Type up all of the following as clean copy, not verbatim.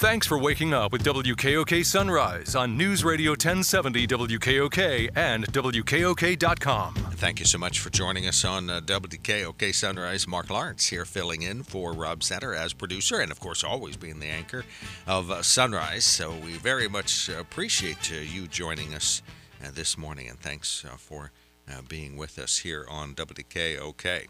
Thanks for waking up with WKOK Sunrise on News Radio 1070 WKOK and WKOK.com. Thank you so much for joining us on WKOK Sunrise. Mark Lawrence here filling in for Rob Satter as producer and, of course, always being the anchor of Sunrise. So we very much appreciate you joining us this morning, and thanks for being with us here on WKOK.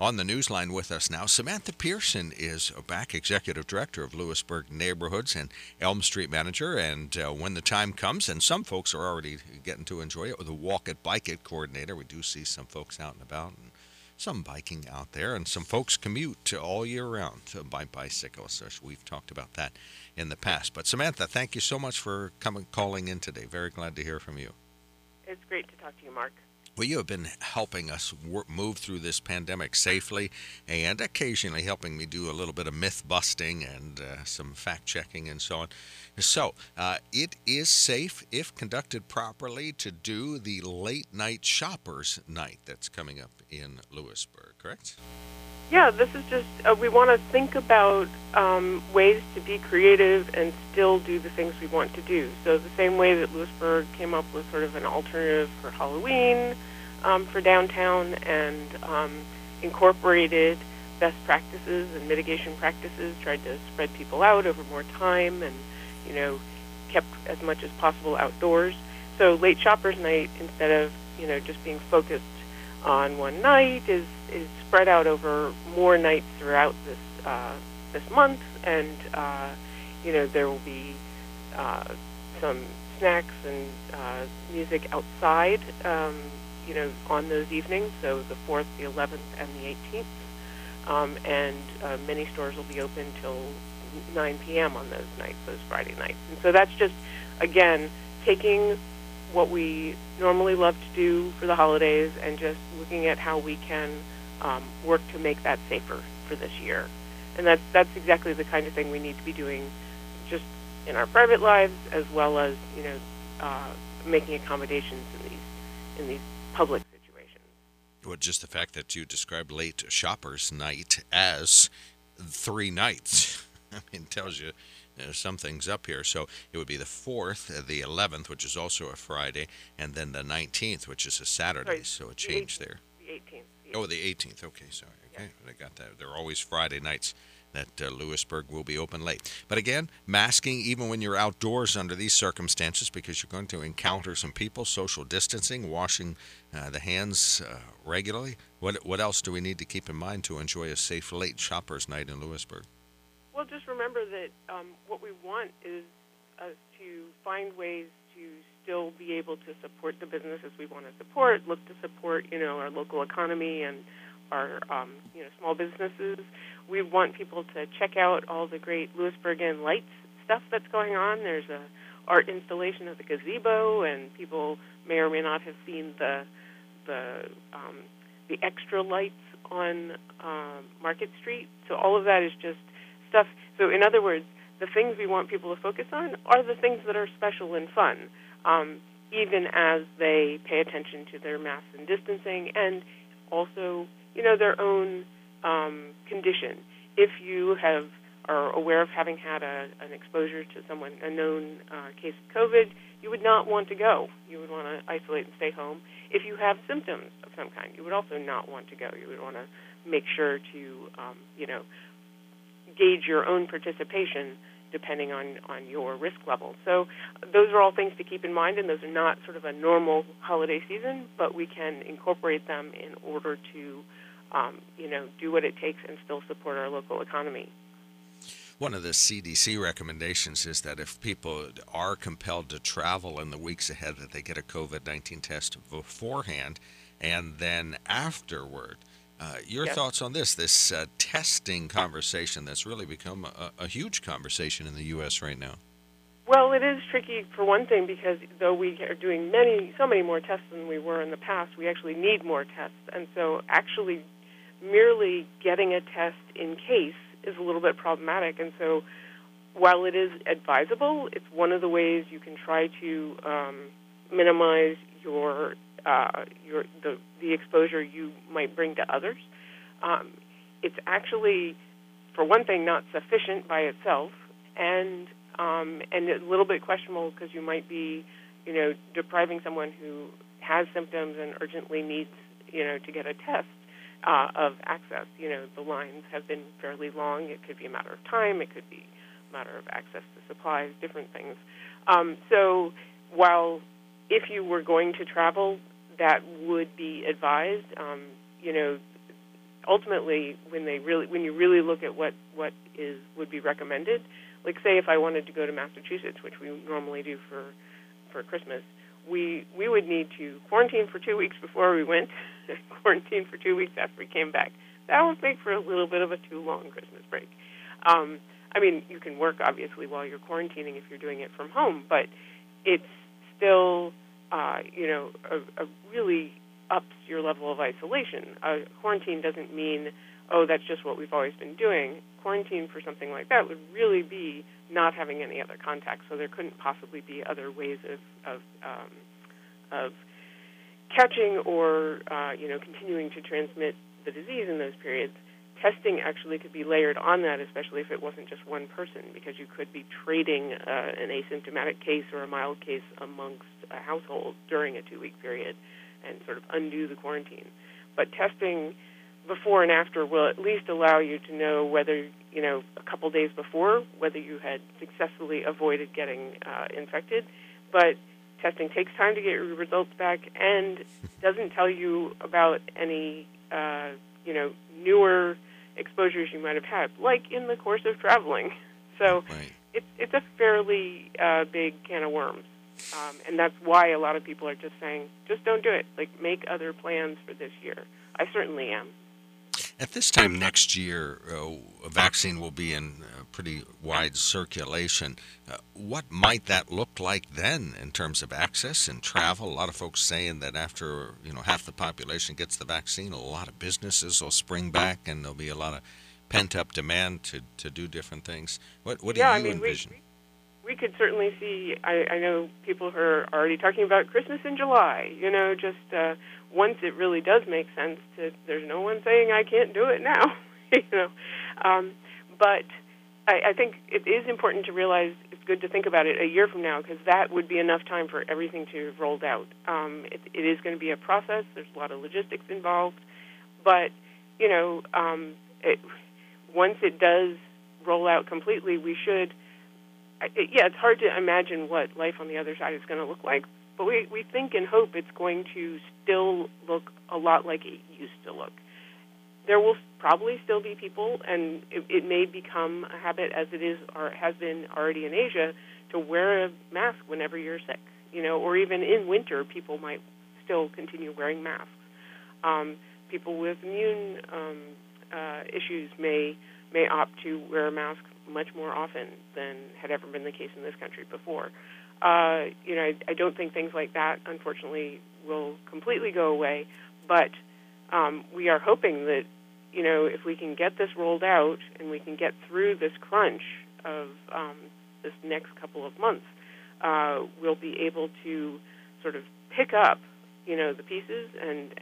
On the newsline with us now, Samantha Pearson is back, Executive Director of Lewisburg Neighborhoods and Elm Street Manager. And when the time comes, and some folks are already getting to enjoy it, with a Walk It, Bike It coordinator. We do see some folks out and about, and some biking out there, and some folks commute all year round by bicycle. So we've talked about that in the past. But Samantha, thank you so much for calling in today. Very glad to hear from you. It's great to talk to you, Mark. Well, you have been helping us move through this pandemic safely and occasionally helping me do a little bit of myth-busting and some fact-checking and so on. So it is safe, if conducted properly, to do the late-night shoppers' night that's coming up in Lewisburg, correct? Yeah, this is just we want to think about ways to be creative and still do the things we want to do. So the same way that Lewisburg came up with sort of an alternative for Halloween for downtown and incorporated best practices and mitigation practices, tried to spread people out over more time and, you know, kept as much as possible outdoors. So late shoppers night, instead of, you know, just being focused on one night, is spread out over more nights throughout this this month, and you know, there will be some snacks and music outside, you know, on those evenings. So the 4th, the 11th, and the 18th, and many stores will be open till 9 p.m. on those nights, those Friday nights. And so that's just, again, taking what we normally love to do for the holidays and just looking at how we can work to make that safer for this year. And that's exactly the kind of thing we need to be doing just in our private lives, as well as, you know, making accommodations in these public situations. Well, just the fact that you described late shoppers night as 3 nights, I mean, tells you some things up here. So it would be the 4th, the 11th, which is also a Friday, and then the 19th, which is a Saturday. Sorry, so it changed there. The 18th. Oh, the 18th. Okay, sorry. Okay, yeah. I got that. There are always Friday nights that Lewisburg will be open late. But again, masking even when you're outdoors under these circumstances, because you're going to encounter some people, social distancing, washing the hands regularly. What else do we need to keep in mind to enjoy a safe late shoppers night in Lewisburg? Well, just remember that what we want is us to find ways to still be able to support the businesses we want to support, look to support, you know, our local economy and our, you know, small businesses. We want people to check out all the great Lewisburgian lights stuff that's going on. There's an art installation at the gazebo, and people may or may not have seen the extra lights on Market Street. So all of that is just stuff. So in other words, the things we want people to focus on are the things that are special and fun, even as they pay attention to their masks and distancing and also, you know, their own condition. If you are aware of having had an exposure to someone, a known case of COVID, you would not want to go. You would want to isolate and stay home. If you have symptoms of some kind, you would also not want to go. You would want to make sure to, you know, gauge your own participation depending on your risk level. So those are all things to keep in mind, and those are not sort of a normal holiday season, but we can incorporate them in order to, you know, do what it takes and still support our local economy. One of the CDC recommendations is that if people are compelled to travel in the weeks ahead, that they get a COVID-19 test beforehand and then afterward. Your yes. Thoughts on this testing conversation that's really become a huge conversation in the U.S. right now? Well, it is tricky for one thing, because though we are doing so many more tests than we were in the past, we actually need more tests. And so actually merely getting a test in case is a little bit problematic. And so while it is advisable, it's one of the ways you can try to minimize the exposure you might bring to others. It's actually, for one thing, not sufficient by itself, and a little bit questionable because you might be, you know, depriving someone who has symptoms and urgently needs, you know, to get a test of access. You know, the lines have been fairly long. It could be a matter of time. It could be a matter of access to supplies, different things. So while if you were going to travel, that would be advised, you know, ultimately, when you really look at what would be recommended, like say if I wanted to go to Massachusetts, which we normally do for Christmas, we would need to quarantine for 2 weeks before we went, quarantine for 2 weeks after we came back. That would make for a little bit of a too long Christmas break. I mean, you can work obviously while you're quarantining if you're doing it from home, but it's still you know, a really ups your level of isolation. Quarantine doesn't mean, oh, that's just what we've always been doing. Quarantine for something like that would really be not having any other contact, so there couldn't possibly be other ways of catching or, you know, continuing to transmit the disease in those periods. Testing actually could be layered on that, especially if it wasn't just one person, because you could be trading an asymptomatic case or a mild case amongst a household during a two-week period and sort of undo the quarantine. But testing before and after will at least allow you to know whether, you know, a couple days before, whether you had successfully avoided getting infected. But testing takes time to get your results back and doesn't tell you about any, you know, newer exposures you might have had, like in the course of traveling. So right. It's a fairly big can of worms. And that's why a lot of people are just saying, just don't do it. Like, make other plans for this year. I certainly am. At this time next year, a vaccine will be in pretty wide circulation. What might that look like then in terms of access and travel? A lot of folks saying that after, you know, half the population gets the vaccine, a lot of businesses will spring back and there'll be a lot of pent-up demand to do different things. What do you envision? We could certainly see, I know people who are already talking about Christmas in July, you know, just once it really does make sense to, there's no one saying I can't do it now, you know. But I think it is important to realize it's good to think about it a year from now, because that would be enough time for everything to have rolled out. It is going to be a process. There's a lot of logistics involved. But, you know, once it does roll out completely, we should... Yeah, it's hard to imagine what life on the other side is going to look like, but we think and hope it's going to still look a lot like it used to look. There will probably still be people, and it may become a habit, as it is or has been already in Asia, to wear a mask whenever you're sick, you know, or even in winter people might still continue wearing masks. People with immune issues may opt to wear a mask much more often than had ever been the case in this country before. You know, I don't think things like that, unfortunately, will completely go away, but we are hoping that, you know, if we can get this rolled out and we can get through this crunch of this next couple of months, we'll be able to sort of pick up, you know, the pieces and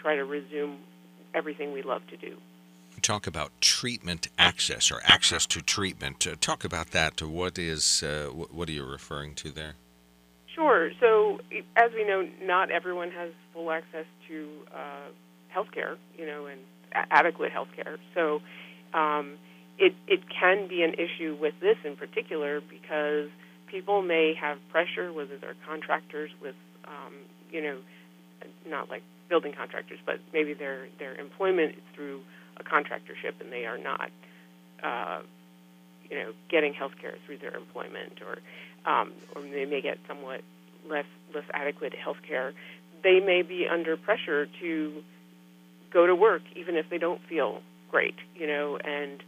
try to resume everything we love to do. Talk about treatment access or access to treatment. Talk about that. What are you referring to there? Sure. So, as we know, not everyone has full access to health care, you know, and adequate health care. So it can be an issue with this in particular because people may have pressure, whether they're contractors with, you know, not like building contractors, but maybe their employment is through a contractorship, and they are not, you know, getting health care through their employment, or they may get somewhat less adequate health care. They may be under pressure to go to work even if they don't feel great, you know, and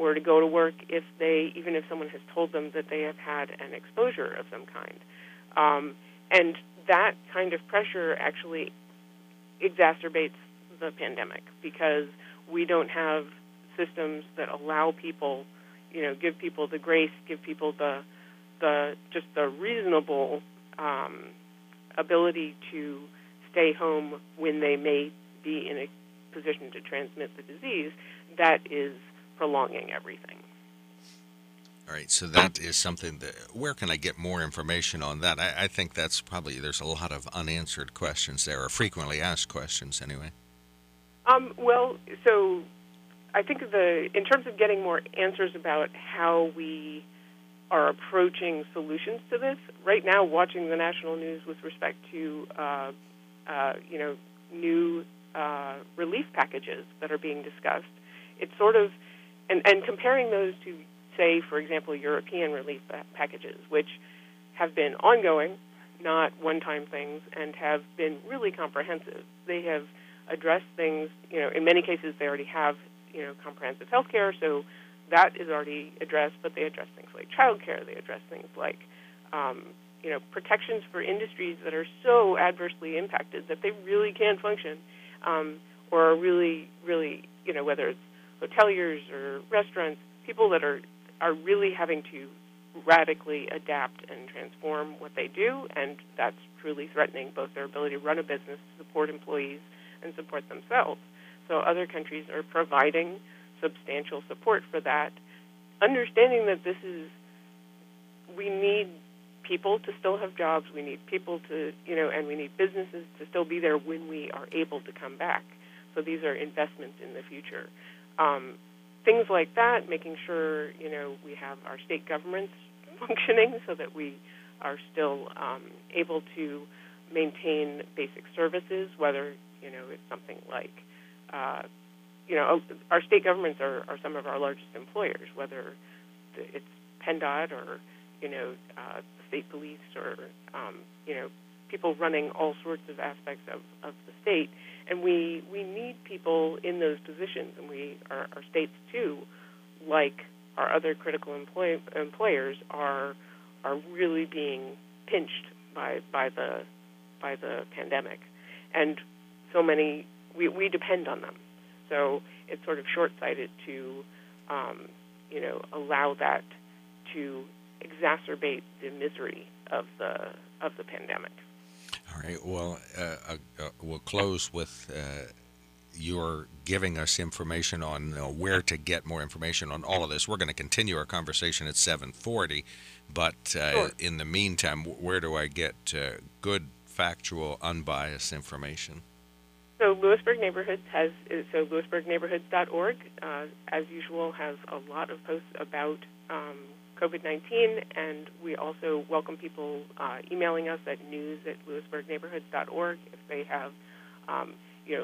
or to go to work even if someone has told them that they have had an exposure of some kind, and that kind of pressure actually exacerbates the pandemic because we don't have systems that allow people, you know, give people the grace, give people the reasonable ability to stay home when they may be in a position to transmit the disease. That is prolonging everything. All right, so that is something that, where can I get more information on that? I think that's probably, there's a lot of unanswered questions there, or frequently asked questions anyway. Well, so I think in terms of getting more answers about how we are approaching solutions to this, right now watching the national news with respect to, new relief packages that are being discussed, it's sort of, and comparing those to, say, for example, European relief packages, which have been ongoing, not one-time things, and have been really comprehensive. They have addressed things, in many cases they already have, comprehensive health care, so that is already addressed, but they address things like child care, they address things like, protections for industries that are so adversely impacted that they really can't function, or are really, really, whether it's hoteliers or restaurants, people that are really having to radically adapt and transform what they do, and that's truly threatening both their ability to run a business, support employees, and support themselves. So other countries are providing substantial support for that, understanding that we need people to still have jobs, we need people to, and we need businesses to still be there when we are able to come back. So these are investments in the future. Things like that, making sure, we have our state governments functioning so that we are still able to maintain basic services, whether, it's something like, our state governments are some of our largest employers, whether it's PennDOT or, the state police or, people running all sorts of aspects of the state. And we need people in those positions, and our states, too, like our other critical employers, are really being pinched by the pandemic. And so many, we depend on them. So it's sort of short-sighted to, allow that to exacerbate the misery of the pandemic. All right. Well, we'll close with your giving us information on where to get more information on all of this. We're going to continue our conversation at 7:40, but sure. In the meantime, where do I get good, factual, unbiased information? So Lewisburg Neighborhoods so LewisburgNeighborhoods.org, as usual, has a lot of posts about COVID-19, and we also welcome people emailing us at news@LewisburgNeighborhoods.org if they have,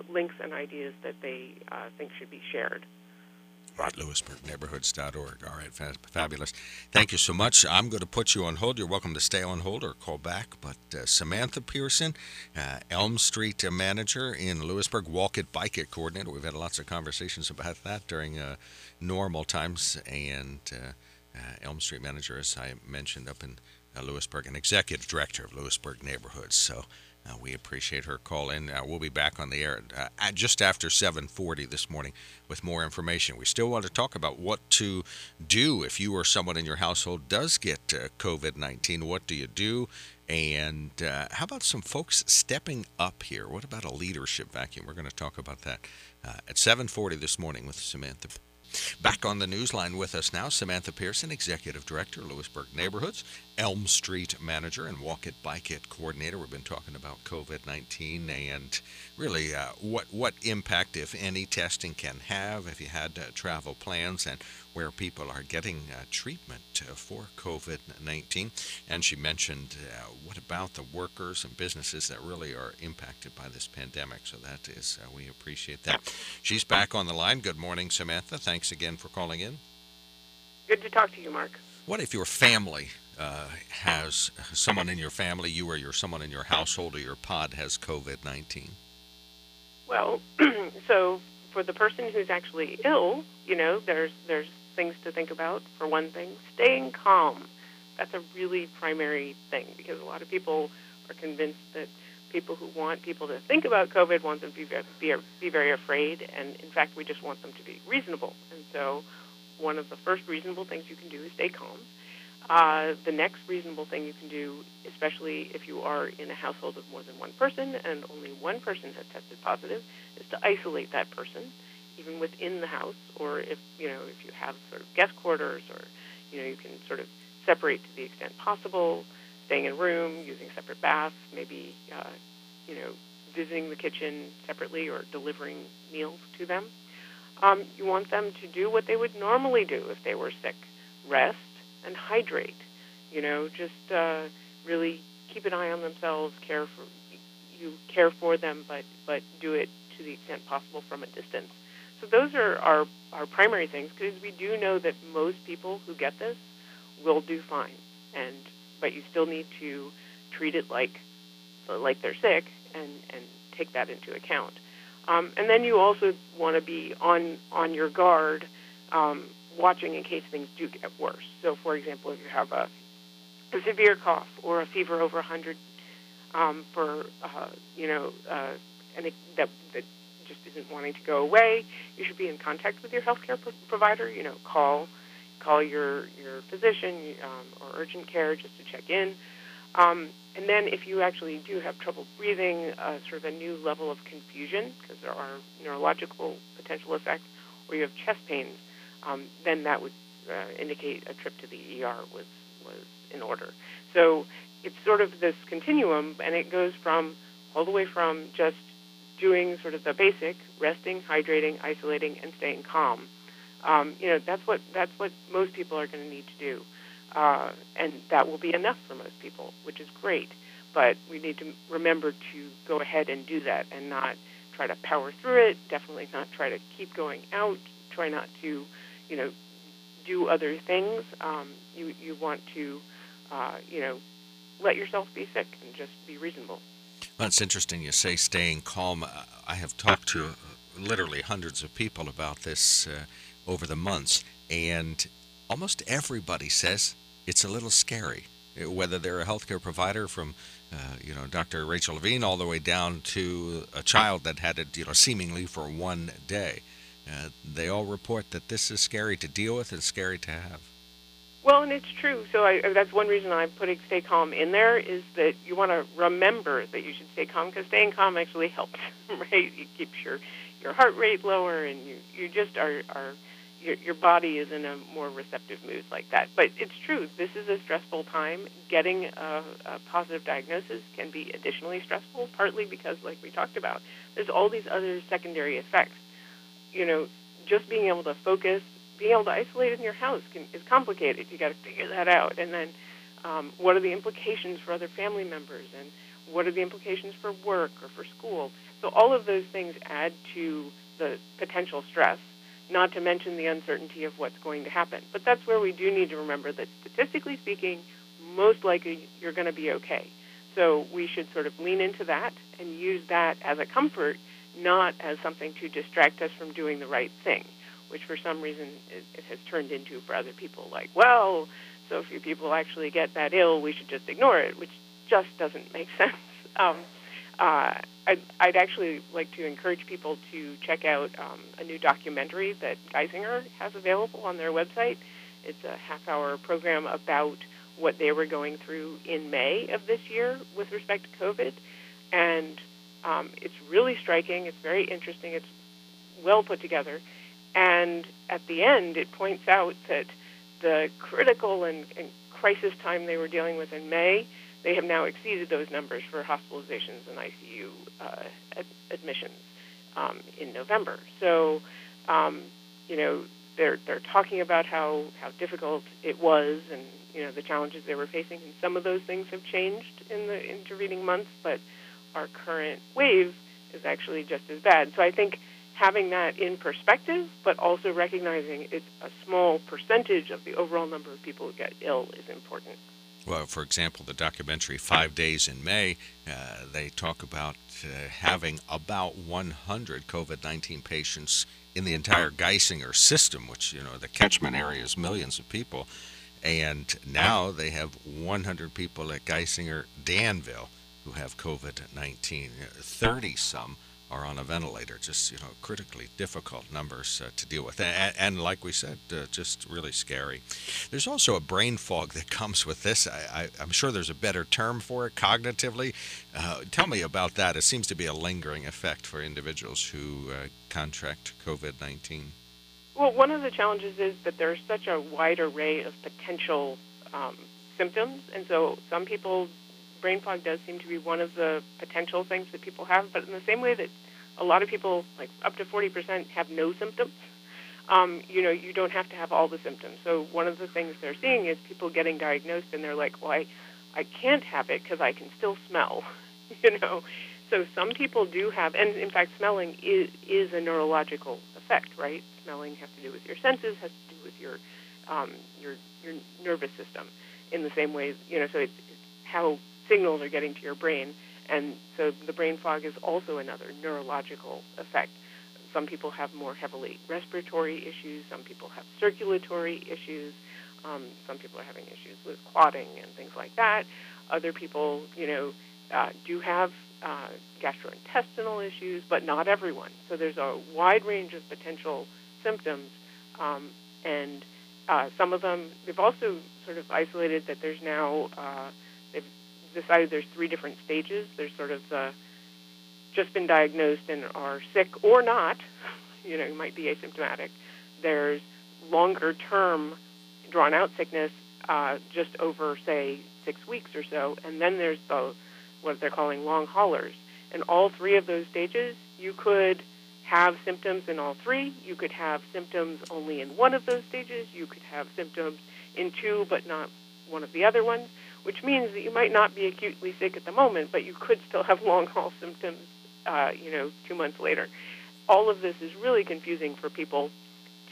links and ideas that they think should be shared. Right, LewisburgNeighborhoods.org. All right, fabulous. Thank you so much. I'm going to put you on hold. You're welcome to stay on hold or call back. But Samantha Pearson, Elm Street manager in Lewisburg, Walk It, Bike It coordinator. We've had lots of conversations about that during normal times, and Elm Street manager, as I mentioned, up in Lewisburg, and executive director of Lewisburg Neighborhoods. So we appreciate her call in. We'll be back on the air just after 7:40 this morning with more information. We still want to talk about what to do if you or someone in your household does get COVID-19. What do you do? And how about some folks stepping up here? What about a leadership vacuum? We're going to talk about that at 7:40 this morning with Samantha. Back on the news line with us now, Samantha Pearson, Executive Director, Lewisburg Neighborhoods, Elm Street Manager, and Walk It, Bike It Coordinator. We've been talking about COVID-19 and really what impact, if any, testing can have if you had travel plans and where people are getting treatment for COVID-19. And she mentioned what about the workers and businesses that really are impacted by this pandemic. So that is, we appreciate that. She's back on the line. Good morning, Samantha. Thanks again for calling in. Good to talk to you, Mark. What if your family has someone in your family, you or someone in your household or your pod has COVID-19? Well, so for the person who's actually ill, there's things to think about. For one thing, staying calm. That's a really primary thing, because a lot of people are convinced that people who want people to think about COVID want them to be very afraid, and in fact, we just want them to be reasonable. And so one of the first reasonable things you can do is stay calm. The next reasonable thing you can do, especially if you are in a household of more than one person and only one person has tested positive, is to isolate that person, even within the house, or if you have sort of guest quarters or You know, you can sort of separate to the extent possible, staying in a room, using separate baths, maybe, you know, visiting the kitchen separately or delivering meals to them. You want them to do what they would normally do if they were sick, rest and hydrate. You know, just really keep an eye on themselves, care for them, but do it to the extent possible from a distance. So those are our primary things, because we do know that most people who get this will do fine, but you still need to treat it like they're sick and take that into account. And then you also want to be on your guard, watching in case things do get worse. So, for example, if you have a severe cough or a fever over 100 that just isn't wanting to go away, you should be in contact with your healthcare provider. You know, call your physician or urgent care just to check in. And then if you actually do have trouble breathing, sort of a new level of confusion, because there are neurological potential effects, or you have chest pains, then that would indicate a trip to the ER was in order. So it's sort of this continuum, and it goes from all the way from just doing sort of the basic, resting, hydrating, isolating, and staying calm. You know, that's what most people are going to need to do. And that will be enough for most people, which is great. But we need to remember to go ahead and do that and not try to power through it, definitely not try to keep going out, try not to, you know, do other things. You want to, you know, let yourself be sick and just be reasonable. Well, it's interesting you say staying calm. I have talked to literally hundreds of people about this over the months, and almost everybody says it's a little scary, whether they're a healthcare provider from, you know, Dr. Rachel Levine all the way down to a child that had it, you know, seemingly for one day. They all report that this is scary to deal with and scary to have. Well, and it's true. So that's one reason I'm putting stay calm in there, is that you want to remember that you should stay calm, because staying calm actually helps, right? It keeps your heart rate lower, and you just are your body is in a more receptive mood like that. But it's true. This is a stressful time. Getting a positive diagnosis can be additionally stressful, partly because, like we talked about, there's all these other secondary effects. You know, just being able to focus, being able to isolate in your house is complicated. You got to figure that out. And then what are the implications for other family members? And what are the implications for work or for school? So all of those things add to the potential stress, not to mention the uncertainty of what's going to happen. But that's where we do need to remember that, statistically speaking, most likely you're going to be okay. So we should sort of lean into that and use that as a comfort, not as something to distract us from doing the right thing, which for some reason it has turned into for other people. Like, well, so few people actually get that ill, we should just ignore it, which just doesn't make sense. I'd actually like to encourage people to check out a new documentary that Geisinger has available on their website. It's a half-hour program about what they were going through in May of this year with respect to COVID, and it's really striking. It's very interesting. It's well put together. And at the end, it points out that the critical and crisis time they were dealing with in May, they have now exceeded those numbers for hospitalizations and ICU admissions in November. So, you know, they're talking about how difficult it was and, you know, the challenges they were facing. And some of those things have changed in the intervening months, but our current wave is actually just as bad. So I think having that in perspective, but also recognizing it's a small percentage of the overall number of people who get ill, is important. Well, for example, the documentary 5 Days in May, they talk about having about 100 COVID-19 patients in the entire Geisinger system, which, you know, the catchment area is millions of people. And now they have 100 people at Geisinger Danville who have COVID-19. 30-some are on a ventilator, just, you know, critically difficult numbers to deal with. And like we said, just really scary. There's also a brain fog that comes with this. I'm sure there's a better term for it cognitively. Tell me about that. It seems to be a lingering effect for individuals who contract COVID-19. Well, one of the challenges is that there's such a wide array of potential symptoms, and so some people, brain fog does seem to be one of the potential things that people have, but in the same way that a lot of people, like up to 40%, have no symptoms, you don't have to have all the symptoms. So one of the things they're seeing is people getting diagnosed, and they're like, well, I can't have it because I can still smell, So some people do have, and in fact, smelling is a neurological effect, right? Smelling has to do with your senses, has to do with your nervous system in the same way, so it's how signals are getting to your brain. And so the brain fog is also another neurological effect. Some people have more heavily respiratory issues. Some people have circulatory issues. Some people are having issues with clotting and things like that. Other people, do have gastrointestinal issues, but not everyone. So there's a wide range of potential symptoms, and some of them, they've also sort of isolated that there's now, they've decided there's three different stages. There's sort of the just been diagnosed and are sick or not, you might be asymptomatic. There's longer-term drawn-out sickness just over, say, 6 weeks or so, and then there's the what they're calling long haulers. In all three of those stages, you could have symptoms in all three. You could have symptoms only in one of those stages. You could have symptoms in two but not one of the other ones, which means that you might not be acutely sick at the moment, but you could still have long haul symptoms, 2 months later. All of this is really confusing for people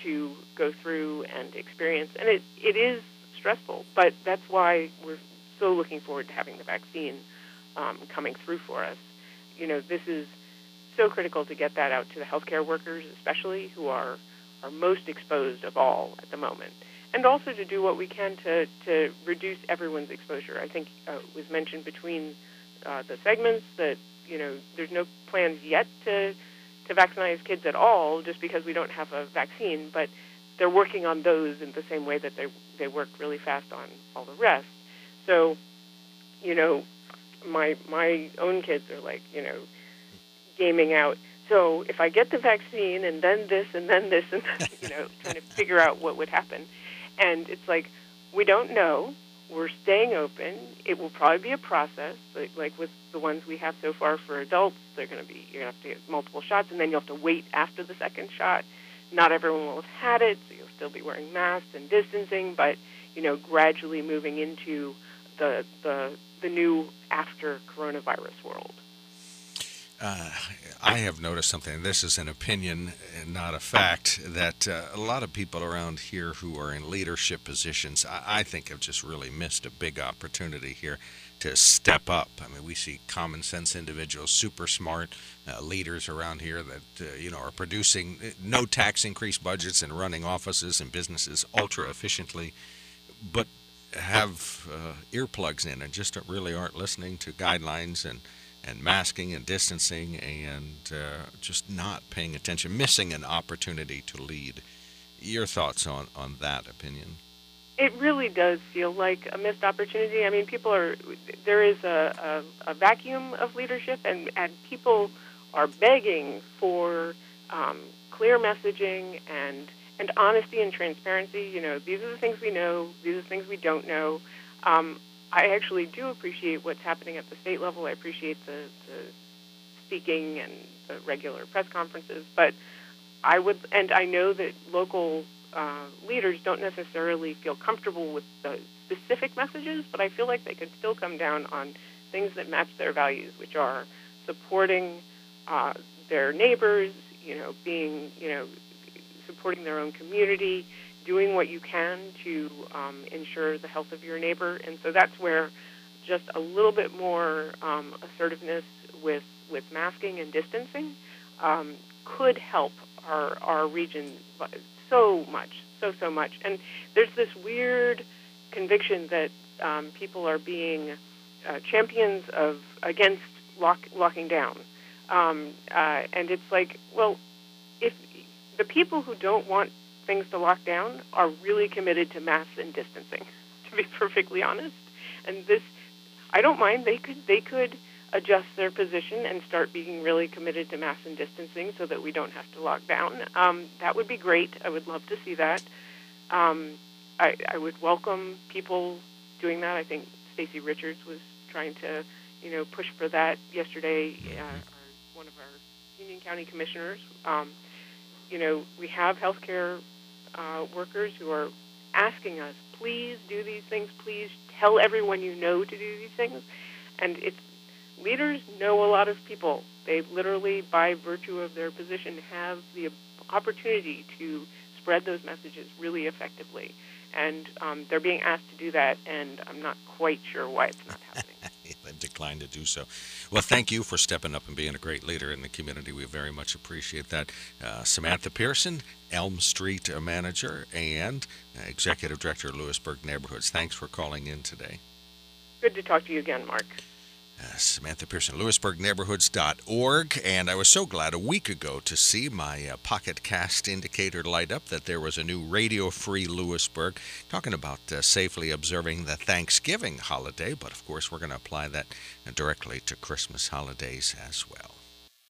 to go through and experience, and it is stressful, but that's why we're so looking forward to having the vaccine coming through for us. This is so critical to get that out to the healthcare workers, especially, who are most exposed of all at the moment, and also to do what we can to reduce everyone's exposure. I think it was mentioned between the segments that, there's no plans yet to vaccinate kids at all just because we don't have a vaccine, but they're working on those in the same way that they worked really fast on all the rest. So, my own kids are like, gaming out. So if I get the vaccine and then this and then this and then, trying to figure out what would happen. And it's like, we don't know. We're staying open. It will probably be a process. Like with the ones we have so far for adults, they're going to be, you're going to have to get multiple shots, and then you'll have to wait after the second shot. Not everyone will have had it, so you'll still be wearing masks and distancing, but, gradually moving into the new after coronavirus world. I have noticed something. This is an opinion, not a fact, that a lot of people around here who are in leadership positions, I think, have just really missed a big opportunity here to step up. I mean, we see common sense individuals, super smart leaders around here that are producing no tax increase budgets and running offices and businesses ultra efficiently, but have earplugs in and just really aren't listening to guidelines and masking and distancing and just not paying attention, missing an opportunity to lead. Your thoughts on that opinion? It really does feel like a missed opportunity. I mean, there is a vacuum of leadership, and people are begging for clear messaging and honesty and transparency. These are the things we know, these are the things we don't know. I actually do appreciate what's happening at the state level. I appreciate the speaking and the regular press conferences, but I know that local leaders don't necessarily feel comfortable with the specific messages, but I feel like they could still come down on things that match their values, which are supporting their neighbors, being, supporting their own community, doing what you can to ensure the health of your neighbor. And so that's where just a little bit more assertiveness with masking and distancing could help our region so much. And there's this weird conviction that people are being champions against locking down. And it's like, well, if the people who don't want things to lock down are really committed to masks and distancing, to be perfectly honest. And this, I don't mind. They could adjust their position and start being really committed to mass and distancing so that we don't have to lock down. That would be great. I would love to see that. I would welcome people doing that. I think Stacey Richards was trying to, push for that yesterday, one of our Union County commissioners. We have healthcare workers who are asking us, please do these things, please tell everyone you know to do these things. And it's, leaders know a lot of people. They literally, by virtue of their position, have the opportunity to spread those messages really effectively. And they're being asked to do that, and I'm not quite sure why it's not happening. They've declined to do so. Well, thank you for stepping up and being a great leader in the community. We very much appreciate that. Samantha Pearson, Elm Street manager and executive director of Lewisburg Neighborhoods, thanks for calling in today. Good to talk to you again, Mark. Samantha Pearson, LewisburgNeighborhoods.org. And I was so glad a week ago to see my pocket cast indicator light up that there was a new Radio Free Lewisburg talking about safely observing the Thanksgiving holiday. But, of course, we're going to apply that directly to Christmas holidays as well.